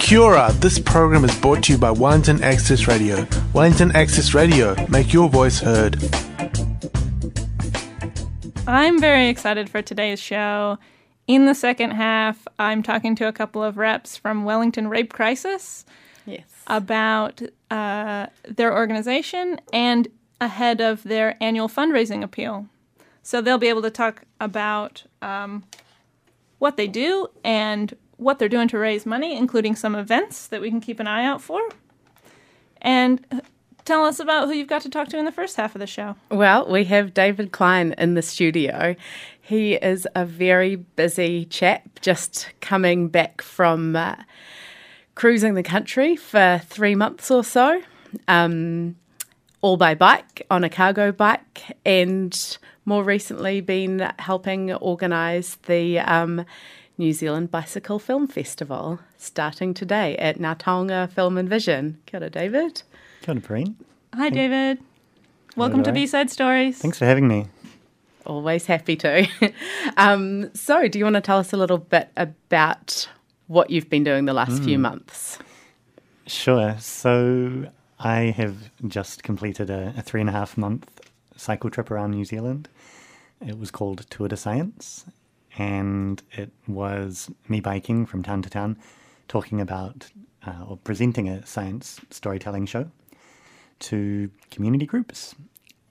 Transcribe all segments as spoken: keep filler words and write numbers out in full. Kia ora, this program is brought to you by Wellington Access Radio. Wellington Access Radio, make your voice heard. I'm very excited for today's show. In the second half, I'm talking to a couple of reps from Wellington Rape Crisis yes. about uh, their organization and ahead of their annual fundraising appeal. So they'll be able to talk about um, what they do and what they're doing to raise money, including some events that we can keep an eye out for. And tell us about who you've got to talk to in the first half of the show. Well, we have David Klein in the studio. He is a very busy chap, just coming back from uh, cruising the country for three months or so, um, all by bike, on a cargo bike, and more recently been helping organise the um, New Zealand Bicycle Film Festival, starting today at Ngā Taonga Film and Vision. Kia ora, David. Kia ora, Perrine. Hi, Thank- David. Welcome Hello. To B-Side Stories. Thanks for having me. Always happy to. um, so, do you want to tell us a little bit about what you've been doing the last mm. few months? Sure. So, I have just completed a, a three and a half month cycle trip around New Zealand. It was called Tour de Science, and it was me biking from town to town, talking about uh, or presenting a science storytelling show to community groups.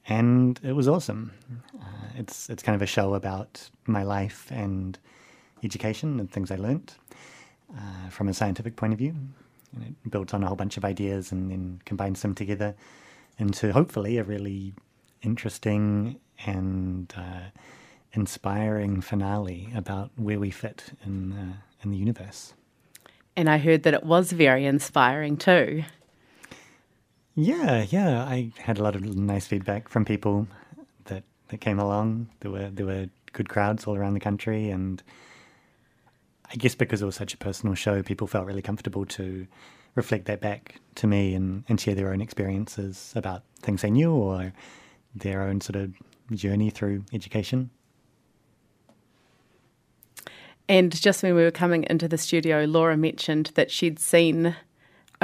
And it was awesome. Uh, it's it's kind of a show about my life and education and things I learnt uh, from a scientific point of view. And it builds on a whole bunch of ideas and then combines them together into hopefully a really interesting and uh, inspiring finale about where we fit in uh, in the universe. And I heard that it was very inspiring too. Yeah, yeah. I had a lot of nice feedback from people that, that came along. There were there were good crowds all around the country, and I guess because it was such a personal show, people felt really comfortable to reflect that back to me and, and share their own experiences about things they knew or their own sort of journey through education. And just when we were coming into the studio, Laura mentioned that she'd seen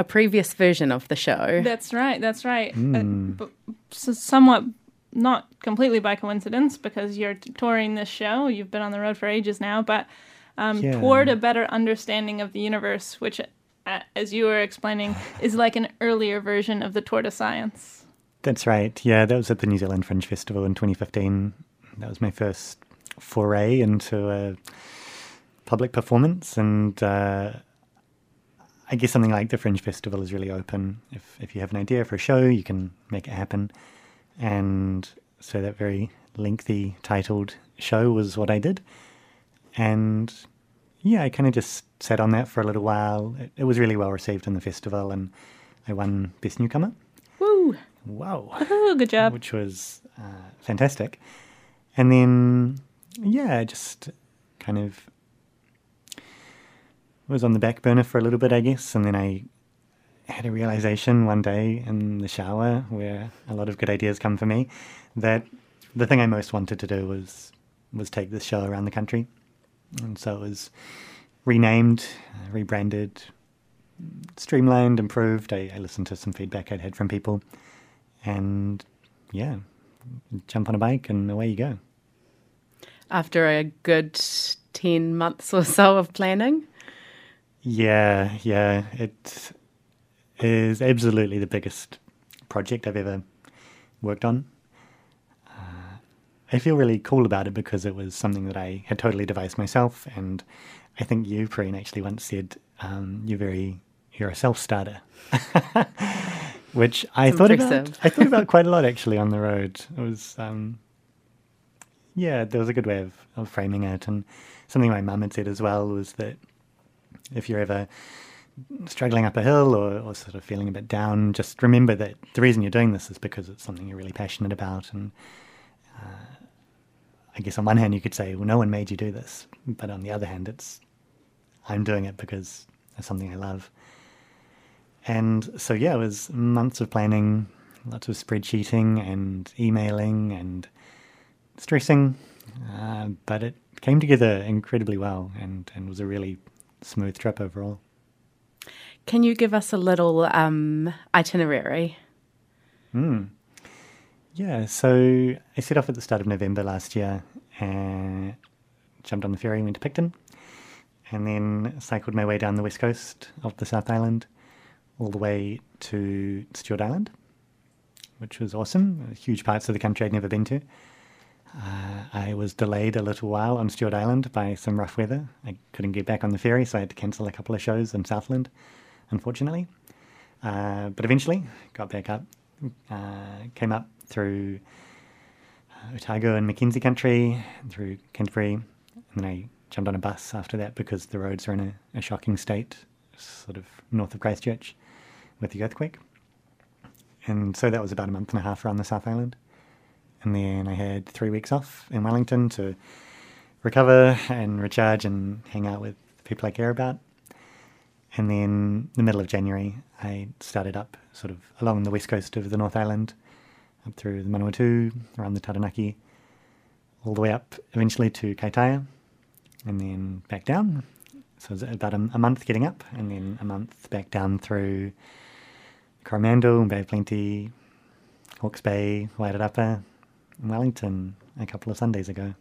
a previous version of the show. That's right, that's right. Mm. Uh, b- so somewhat not completely by coincidence, because you're touring this show. You've been on the road for ages now, but um, yeah. Toward a Better Understanding of the Universe, which, uh, as you were explaining, is like an earlier version of the Tour de Science. That's right, yeah. That was at the New Zealand Fringe Festival in twenty fifteen. That was my first foray into a public performance, and uh, I guess something like the Fringe Festival is really open. If if you have an idea for a show, you can make it happen. And so that very lengthy titled show was what I did. And yeah, I kind of just sat on that for a little while. It, it was really well received in the festival, and I won Best Newcomer. Woo! Wow. Woo-hoo, good job. Which was uh, fantastic. And then, yeah, just kind of was on the back burner for a little bit, I guess, and then I had a realization one day in the shower, where a lot of good ideas come for me, that the thing I most wanted to do was was take this show around the country. And so it was renamed, uh, rebranded, streamlined, improved. I, I listened to some feedback I'd had from people, and yeah, jump on a bike and away you go. After a good ten months or so of planning. Yeah, yeah, it is absolutely the biggest project I've ever worked on. Uh, I feel really cool about it because it was something that I had totally devised myself, and I think you, Perrine, actually once said, um, you're very, you're a self-starter, which I thought about, I thought about quite a lot actually on the road. It was, um, yeah, there was a good way of, of framing it, and something my mum had said as well was that if you're ever struggling up a hill or, or sort of feeling a bit down, just remember that the reason you're doing this is because it's something you're really passionate about. And uh, I guess on one hand you could say, well, no one made you do this. But on the other hand, it's I'm doing it because it's something I love. And so, yeah, it was months of planning, lots of spreadsheeting and emailing and stressing. Uh, but it came together incredibly well and, and was a really smooth trip overall. Can you give us a little um, itinerary? Mm. Yeah, so I set off at the start of November last year and jumped on the ferry and went to Picton, and then cycled my way down the west coast of the South Island all the way to Stewart Island, which was awesome. Huge parts of the country I'd never been to. Uh, I was delayed a little while on Stewart Island by some rough weather. I couldn't get back on the ferry, so I had to cancel a couple of shows in Southland, unfortunately. Uh, but eventually, got back up, uh, came up through uh, Otago and Mackenzie country, through Canterbury, and then I jumped on a bus after that because the roads are in a, a shocking state, sort of north of Christchurch, with the earthquake. And so that was about a month and a half around the South Island. And then I had three weeks off in Wellington to recover and recharge and hang out with people I care about. And then the middle of January, I started up sort of along the west coast of the North Island, up through the Manawatu, around the Taranaki, all the way up eventually to Kaitaia, and then back down. So it was about a, a month getting up, and then a month back down through Coromandel, Bay of Plenty, Hawke's Bay, Wairarapa, Wellington a couple of Sundays ago.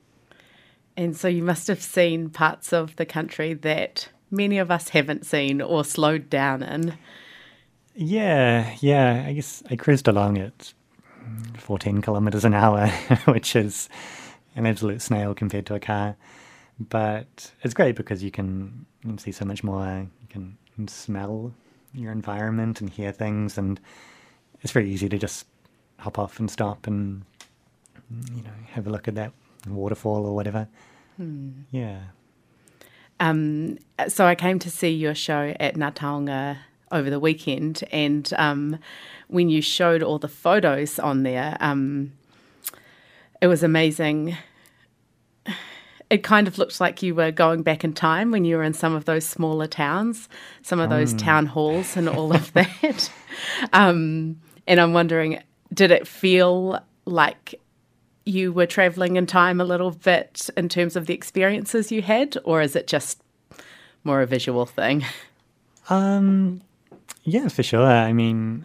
And so you must have seen parts of the country that many of us haven't seen or slowed down in. Yeah, yeah. I guess I cruised along at fourteen kilometres an hour, which is an absolute snail compared to a car. But it's great because you can see so much more. You can smell your environment and hear things, and it's very easy to just hop off and stop and, you know, have a look at that waterfall or whatever. Hmm. Yeah. Um, so I came to see your show at Ngā Taonga over the weekend, and um, when you showed all the photos on there, um, it was amazing. It kind of looked like you were going back in time when you were in some of those smaller towns, some of those mm. town halls and all of that. Um, and I'm wondering, did it feel like you were travelling in time a little bit in terms of the experiences you had, or is it just more a visual thing? Um, yeah, for sure. I mean,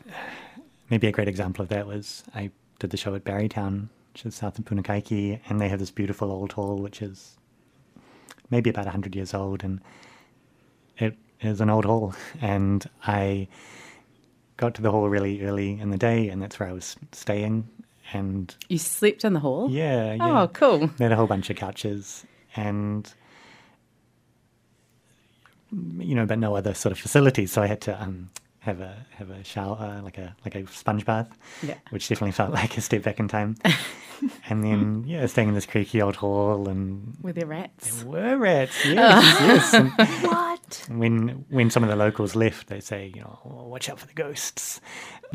maybe a great example of that was I did the show at Barrytown, which is south of Punakaiki, and they have this beautiful old hall, which is maybe about one hundred years old, and it is an old hall. And I got to the hall really early in the day, and that's where I was staying. And you slept in the hall? Yeah, yeah. Oh, cool. They had a whole bunch of couches and, you know, but no other sort of facilities, so I had to um, have a have a shower, like a like a sponge bath, yeah. Which definitely felt like a step back in time. And then, yeah, staying in this creaky old hall, and were there rats? There were rats, yes, oh. yes. What? When when some of the locals left, they say, you know, oh, watch out for the ghosts.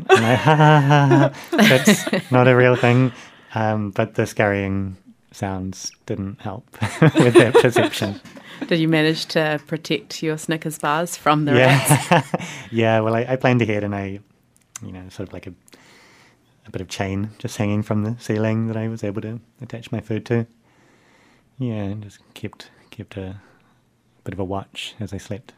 And I, ha, ha, ha, ha. That's not a real thing, um, but the scurrying sounds didn't help with that perception. Did you manage to protect your Snickers bars from the yeah. rats? Yeah, well, I, I planned ahead, and I, you know, sort of like a, a bit of chain just hanging from the ceiling that I was able to attach my food to. Yeah, and just kept kept a bit of a watch as I slept.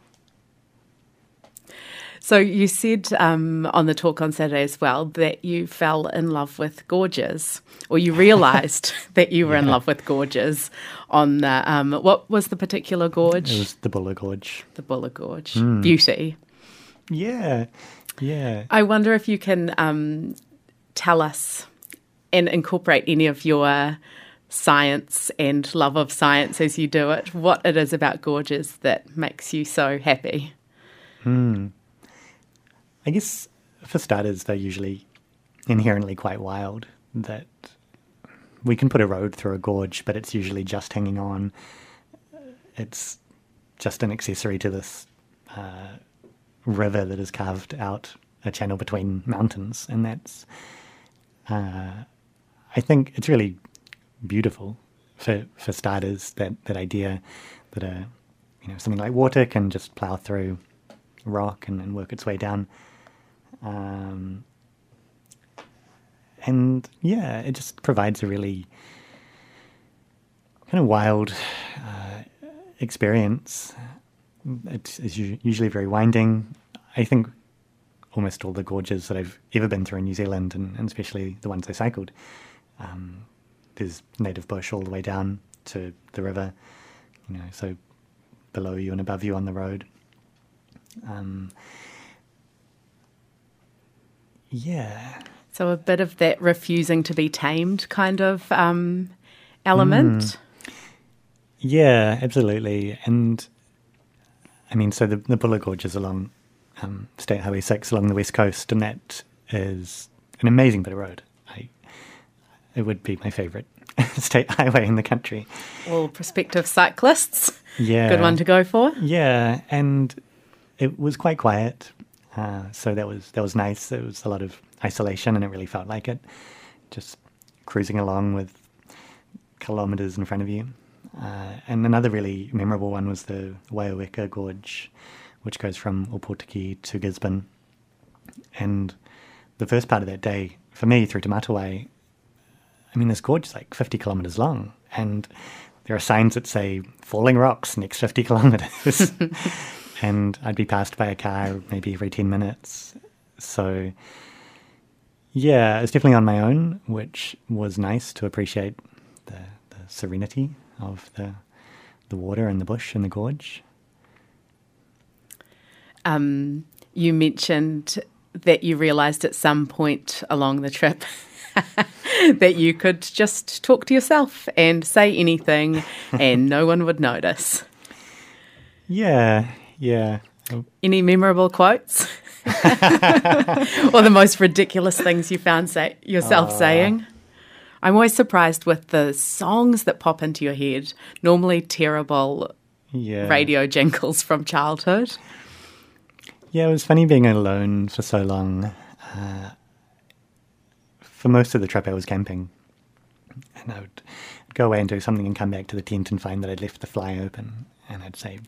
So you said um, on the talk on Saturday as well that you fell in love with gorges, or you realised that you were yeah. in love with gorges. On the um, what was the particular gorge? It was the Buller Gorge. The Buller Gorge, mm. Beauty. Yeah, yeah. I wonder if you can um, tell us and incorporate any of your science and love of science as you do it. What it is about gorges that makes you so happy? Hmm. I guess, for starters, they're usually inherently quite wild, that we can put a road through a gorge, but it's usually just hanging on. It's just an accessory to this uh, river that has carved out a channel between mountains, and that's, uh, I think it's really beautiful, for, for starters, that, that idea that a, you know, something like water can just plough through rock and, and work its way down. Um, and yeah, it just provides a really kind of wild uh, experience. It's, it's usually very winding. I think almost all the gorges that I've ever been through in New Zealand, and, and especially the ones I cycled, um, there's native bush all the way down to the river, you know, so below you and above you on the road. Um, yeah. So a bit of that refusing to be tamed kind of um, element. Mm. Yeah, absolutely. And I mean, so the, the Buller Gorge is along um, State Highway six along the west coast, and that is an amazing bit of road. I, it would be my favourite state highway in the country. All prospective cyclists. Yeah. Good one to go for. Yeah, and it was quite quiet, uh, so that was that was nice. It was a lot of isolation, and it really felt like it, just cruising along with kilometres in front of you. Uh, and another really memorable one was the Waiueka Gorge, which goes from Opotiki to Gisborne. And the first part of that day, for me, through to Matawai, I mean, this gorge is like fifty kilometres long, and there are signs that say, falling rocks, next fifty kilometres. And I'd be passed by a car maybe every ten minutes. So, yeah, it's definitely on my own, which was nice to appreciate the, the serenity of the the water and the bush and the gorge. Um, you mentioned that you realised at some point along the trip that you could just talk to yourself and say anything and no one would notice. Yeah, yeah. Any memorable quotes? Or the most ridiculous things you found say, yourself oh. saying? I'm always surprised with the songs that pop into your head, normally terrible yeah. radio jingles from childhood. Yeah, it was funny being alone for so long. Uh, for most of the trip I was camping, and I would go away and do something and come back to the tent and find that I'd left the fly open, and I'd say,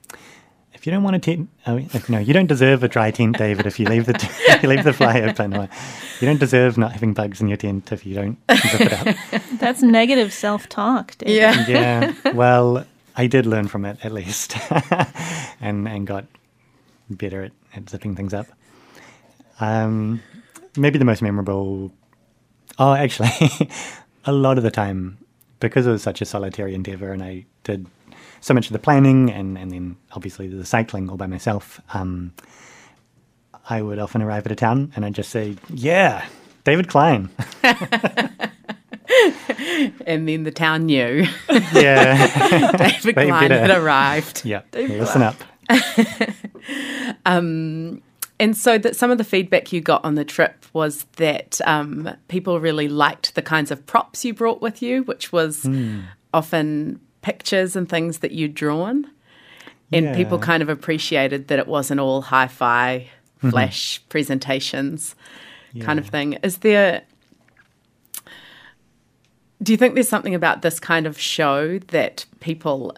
if you don't want a tent, oh, if, no, you don't deserve a dry tent, David, if you leave the t- if you leave the fly open. Or you don't deserve not having bugs in your tent if you don't zip it up. That's negative self-talk, David. Yeah. Yeah. Well, I did learn from it, at least, and and got better at, at zipping things up. Um, maybe the most memorable... Oh, actually, a lot of the time, because it was such a solitary endeavour and I did... so much of the planning and, and then obviously the cycling all by myself, um, I would often arrive at a town and I'd just say, yeah, David Klein. And then the town knew. Yeah. David Klein better. had arrived. Yeah, listen up. um, and so that some of the feedback you got on the trip was that um, people really liked the kinds of props you brought with you, which was mm. often... pictures and things that you'd drawn, and yeah. people kind of appreciated that it wasn't all hi-fi flash mm-hmm. presentations yeah. kind of thing. Is there, do you think there's something about this kind of show that people,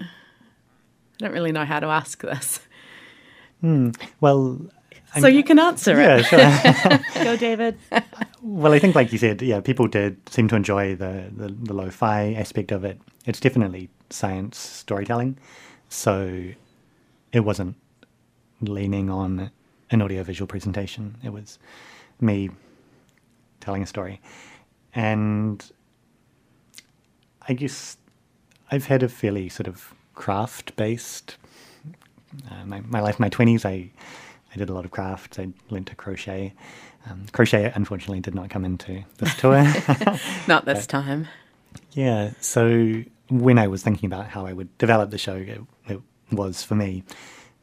I don't really know how to ask this. Mm, well... I'm, so you can answer yeah, it. Sure. Go, David. Well, I think, like you said, yeah, people did seem to enjoy the, the, the lo-fi aspect of it. It's definitely science storytelling, so it wasn't leaning on an audiovisual presentation. It was me telling a story. And I guess I've had a fairly sort of craft-based... Uh, my, my life in my twenties, I... I did a lot of crafts. I learnt to crochet. Um, crochet, unfortunately, did not come into this tour. Not this but, time. Yeah. So when I was thinking about how I would develop the show, it, it was, for me,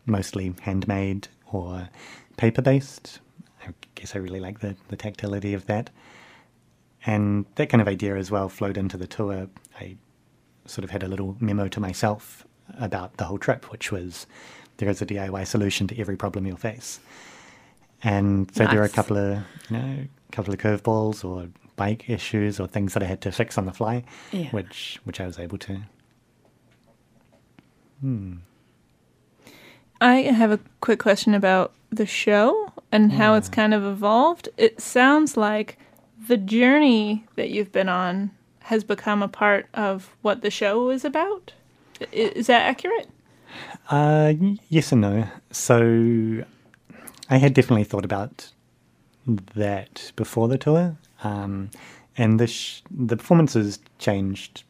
mostly handmade or paper-based. I guess I really like the, the tactility of that. And that kind of idea as well flowed into the tour. I sort of had a little memo to myself about the whole trip, which was... there is a D I Y solution to every problem you'll face. And so nice. There are a couple of, you know, a couple of curveballs or bike issues or things that I had to fix on the fly, yeah. which which I was able to. Hmm. I have a quick question about the show and yeah. how it's kind of evolved. It sounds like the journey that you've been on has become a part of what the show is about. Is that accurate? Uh, yes and no. So I had definitely thought about that before the tour, um, and the sh- the performances changed,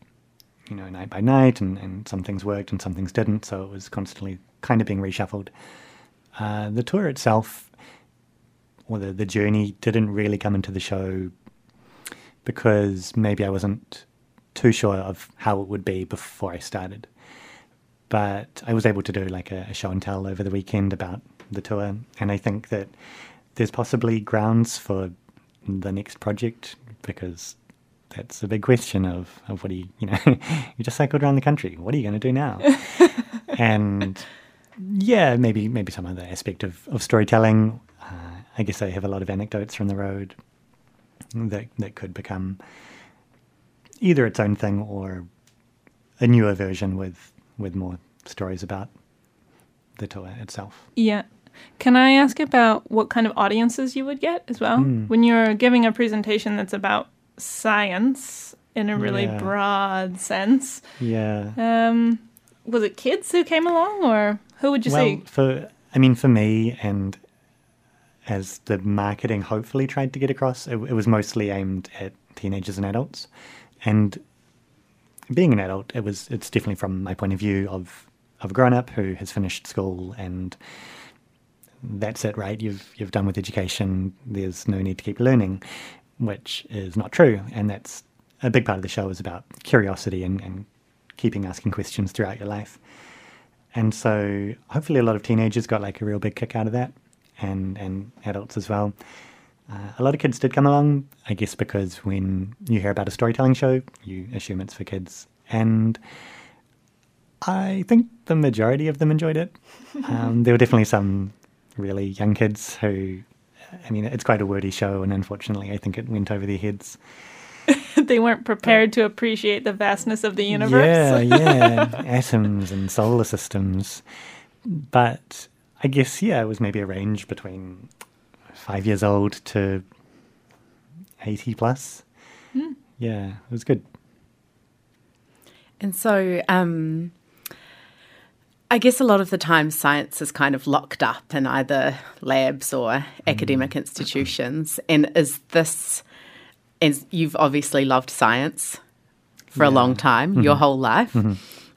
you know, night by night, and, and some things worked and some things didn't, so it was constantly kind of being reshuffled. Uh, the tour itself, or the, the journey, didn't really come into the show because maybe I wasn't too sure of how it would be before I started. But I was able to do like a, a show and tell over the weekend about the tour, and I think that there's possibly grounds for the next project, because that's a big question of, of what do you, you know, you just cycled around the country, what are you going to do now? And yeah, maybe maybe some other aspect of, of storytelling. Uh, I guess I have a lot of anecdotes from the road that that could become either its own thing or a newer version with, with more stories about the tour itself. Yeah. Can I ask about what kind of audiences you would get as well? Mm. When you're giving a presentation that's about science in a really yeah. broad sense. Yeah. Um, was it kids who came along, or who would you well, see? For, I mean, for me, and as the marketing hopefully tried to get across, it, it was mostly aimed at teenagers and adults. And being an adult, it was it's definitely from my point of view of, of a grown-up who has finished school and that's it, right? You've you've done with education. There's no need to keep learning, which is not true. And that's a big part of the show is about curiosity and, and keeping asking questions throughout your life. And so hopefully a lot of teenagers got like a real big kick out of that, and, and adults as well. Uh, a lot of kids did come along, I guess, because when you hear about a storytelling show, you assume it's for kids. And I think the majority of them enjoyed it. Um, there were definitely some really young kids who, I mean, it's quite a wordy show, and unfortunately I think it went over their heads. They weren't prepared but, to appreciate the vastness of the universe. Yeah, yeah, atoms and solar systems. But I guess, yeah, it was maybe a range between five years old to eighty plus. Mm. Yeah, it was good. And so, um, I guess a lot of the time science is kind of locked up in either labs or mm. academic institutions. And is this, and you've obviously loved science for yeah. a long time, mm-hmm. your whole life. Mm-hmm.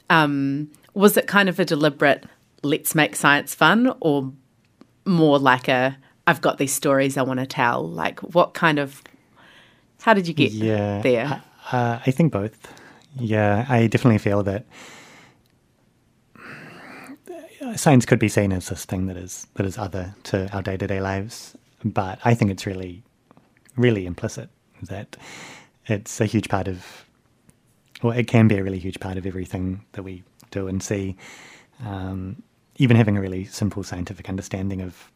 Um, was it kind of a deliberate, let's make science fun, or more like a, I've got these stories I want to tell? Like what kind of, how did you get yeah. there? I, uh, I think both. Yeah, I definitely feel that science could be seen as this thing that is that is other to our day-to-day lives, but I think it's really, really implicit that it's a huge part of, or it can be a really huge part of everything that we do and see. Um, even having a really simple scientific understanding of,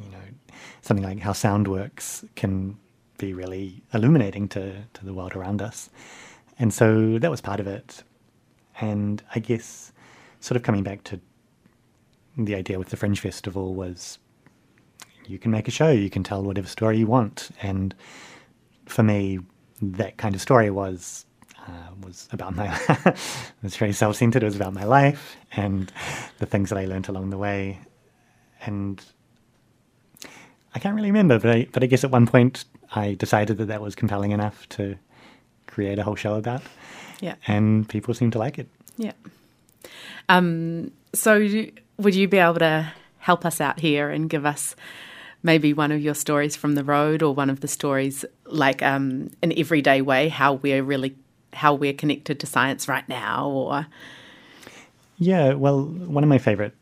you know, something like how sound works can be really illuminating to, to the world around us. And so that was part of it. And I guess sort of coming back to the idea with the Fringe Festival was you can make a show, you can tell whatever story you want. And for me, that kind of story was uh, was about my it was very self-centered. It was about my life and the things that I learned along the way. And I can't really remember, but I, but I guess at one point I decided that that was compelling enough to create a whole show about. Yeah. And people seem to like it. Yeah. Um, so would you be able to help us out here and give us maybe one of your stories from the road, or one of the stories like um, an everyday way, how we're really, how we're connected to science right now? Or yeah, well, one of my favourite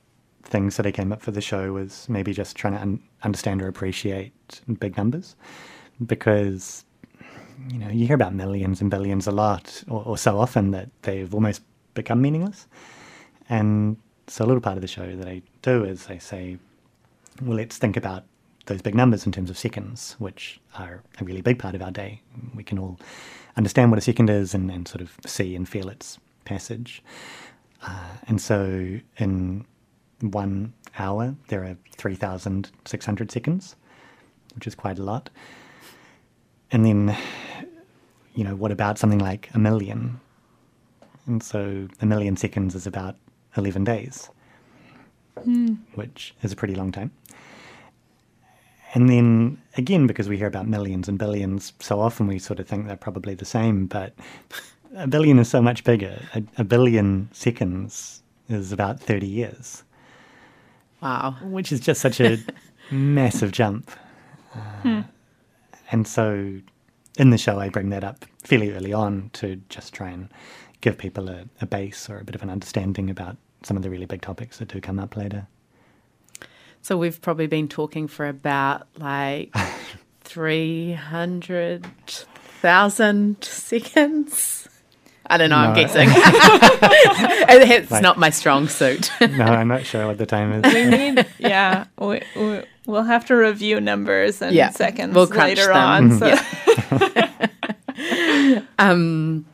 things that I came up for the show was maybe just trying to un- understand or appreciate big numbers, because, you know, you hear about millions and billions a lot, or, or so often that they've almost become meaningless. And so a little part of the show that I do is I say, well, let's think about those big numbers in terms of seconds, which are a really big part of our day. We can all understand what a second is and, and sort of see and feel its passage. Uh, and so in one hour, there are three thousand six hundred seconds, which is quite a lot. And then, you know, what about something like a million? And so a million seconds is about eleven days, mm. which is a pretty long time. And then, again, because we hear about millions and billions so often, we sort of think they're probably the same, but a billion is so much bigger. A, a billion seconds is about thirty years. Wow. Which is just such a massive jump. Uh, hmm. And so in the show, I bring that up fairly early on to just try and give people a, a base or a bit of an understanding about some of the really big topics that do come up later. So we've probably been talking for about like three hundred thousand seconds. I don't know, no. I'm guessing. It's like, not my strong suit. No, I'm not sure what the time is. We need, yeah, we, we, we'll have to review numbers and yeah, seconds we'll later them. on. Mm-hmm. So. um,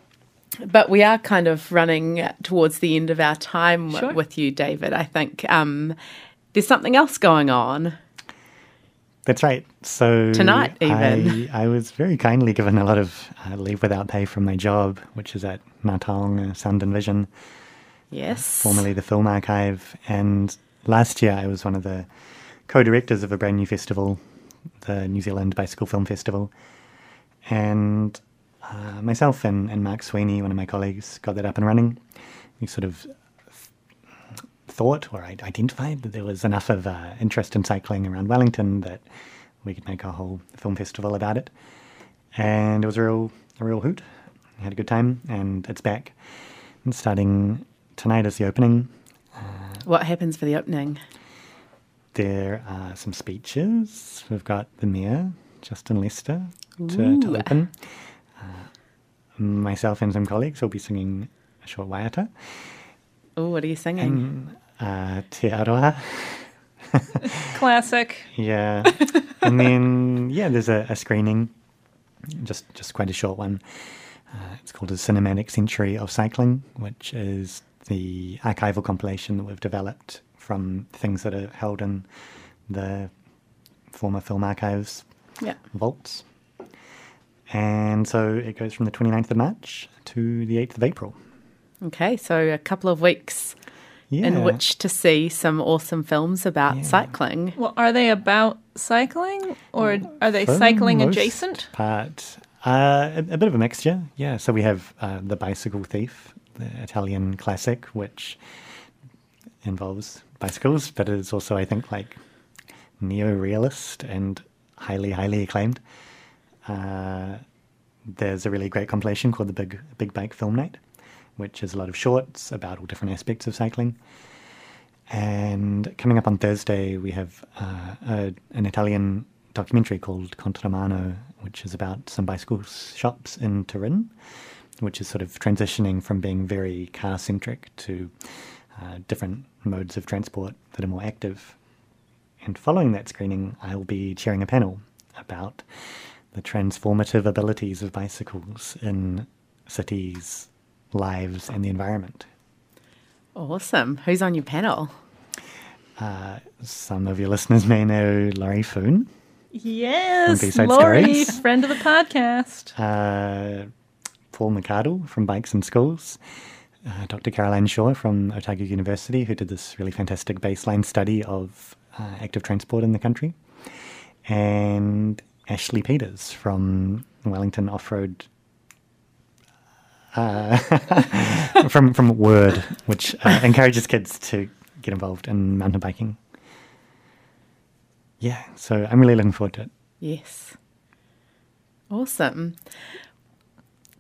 but we are kind of running towards the end of our time sure. with you, David, I think. Um There's something else going on. That's right. So tonight, even I, I was very kindly given a lot of uh, leave without pay from my job, which is at Matong Sound and Vision. Yes, uh, formerly the Film Archive. And last year, I was one of the co-directors of a brand new festival, the New Zealand Bicycle Film Festival. And uh, myself and, and Mark Sweeney, one of my colleagues, got that up and running. We sort of thought or identified that there was enough of uh, interest in cycling around Wellington that we could make a whole film festival about it. And it was a real, a real hoot. I had a good time, and it's back. And starting tonight is the opening. Uh, what happens for the opening? There are some speeches. We've got the Mayor, Justin Lester, to, to open. Uh, myself and some colleagues will be singing a short waiata. Oh, what are you singing? Um, uh, Te Aroha. Classic. Yeah. And then, yeah, there's a, a screening, just just quite a short one. Uh, it's called A Cinematic Century of Cycling, which is the archival compilation that we've developed from things that are held in the former film archives yeah. vaults. And so it goes from the twenty-ninth of March to the eighth of April. Okay, so a couple of weeks yeah. in which to see some awesome films about yeah. cycling. Well, are they about cycling or are they For cycling the most adjacent? Part, uh, a, a bit of a mixture, yeah. So we have uh, The Bicycle Thief, the Italian classic, which involves bicycles, but is also, I think, like neo-realist and highly, highly acclaimed. Uh, there's a really great compilation called The Big Big Bike Film Night, which is a lot of shorts about all different aspects of cycling. And coming up on Thursday, we have uh, a, an Italian documentary called Contramano, which is about some bicycle shops in Turin, which is sort of transitioning from being very car-centric to uh, different modes of transport that are more active. And following that screening, I'll be chairing a panel about the transformative abilities of bicycles in cities, lives and the environment. Awesome. Who's on your panel? Uh, some of your listeners may know Laurie Foon. Yes, Laurie, friend of the podcast. Uh, Paul McArdle from Bikes and Schools. Uh, Doctor Caroline Shaw from Otago University, who did this really fantastic baseline study of uh, active transport in the country. And Ashley Peters from Wellington Off-Road Uh, from from Word, which uh, encourages kids to get involved in mountain biking. Yeah, so I'm really looking forward to it. Yes. Awesome.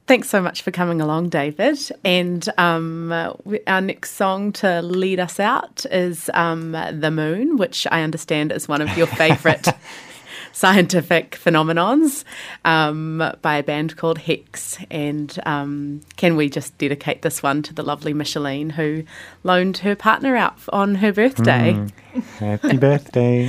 Thanks so much for coming along, David. And um, our next song to lead us out is um, The Moon, which I understand is one of your favourite scientific phenomenons um, by a band called Hex. And um, can we just dedicate this one to the lovely Micheline, who loaned her partner out on her birthday? Mm. Happy birthday.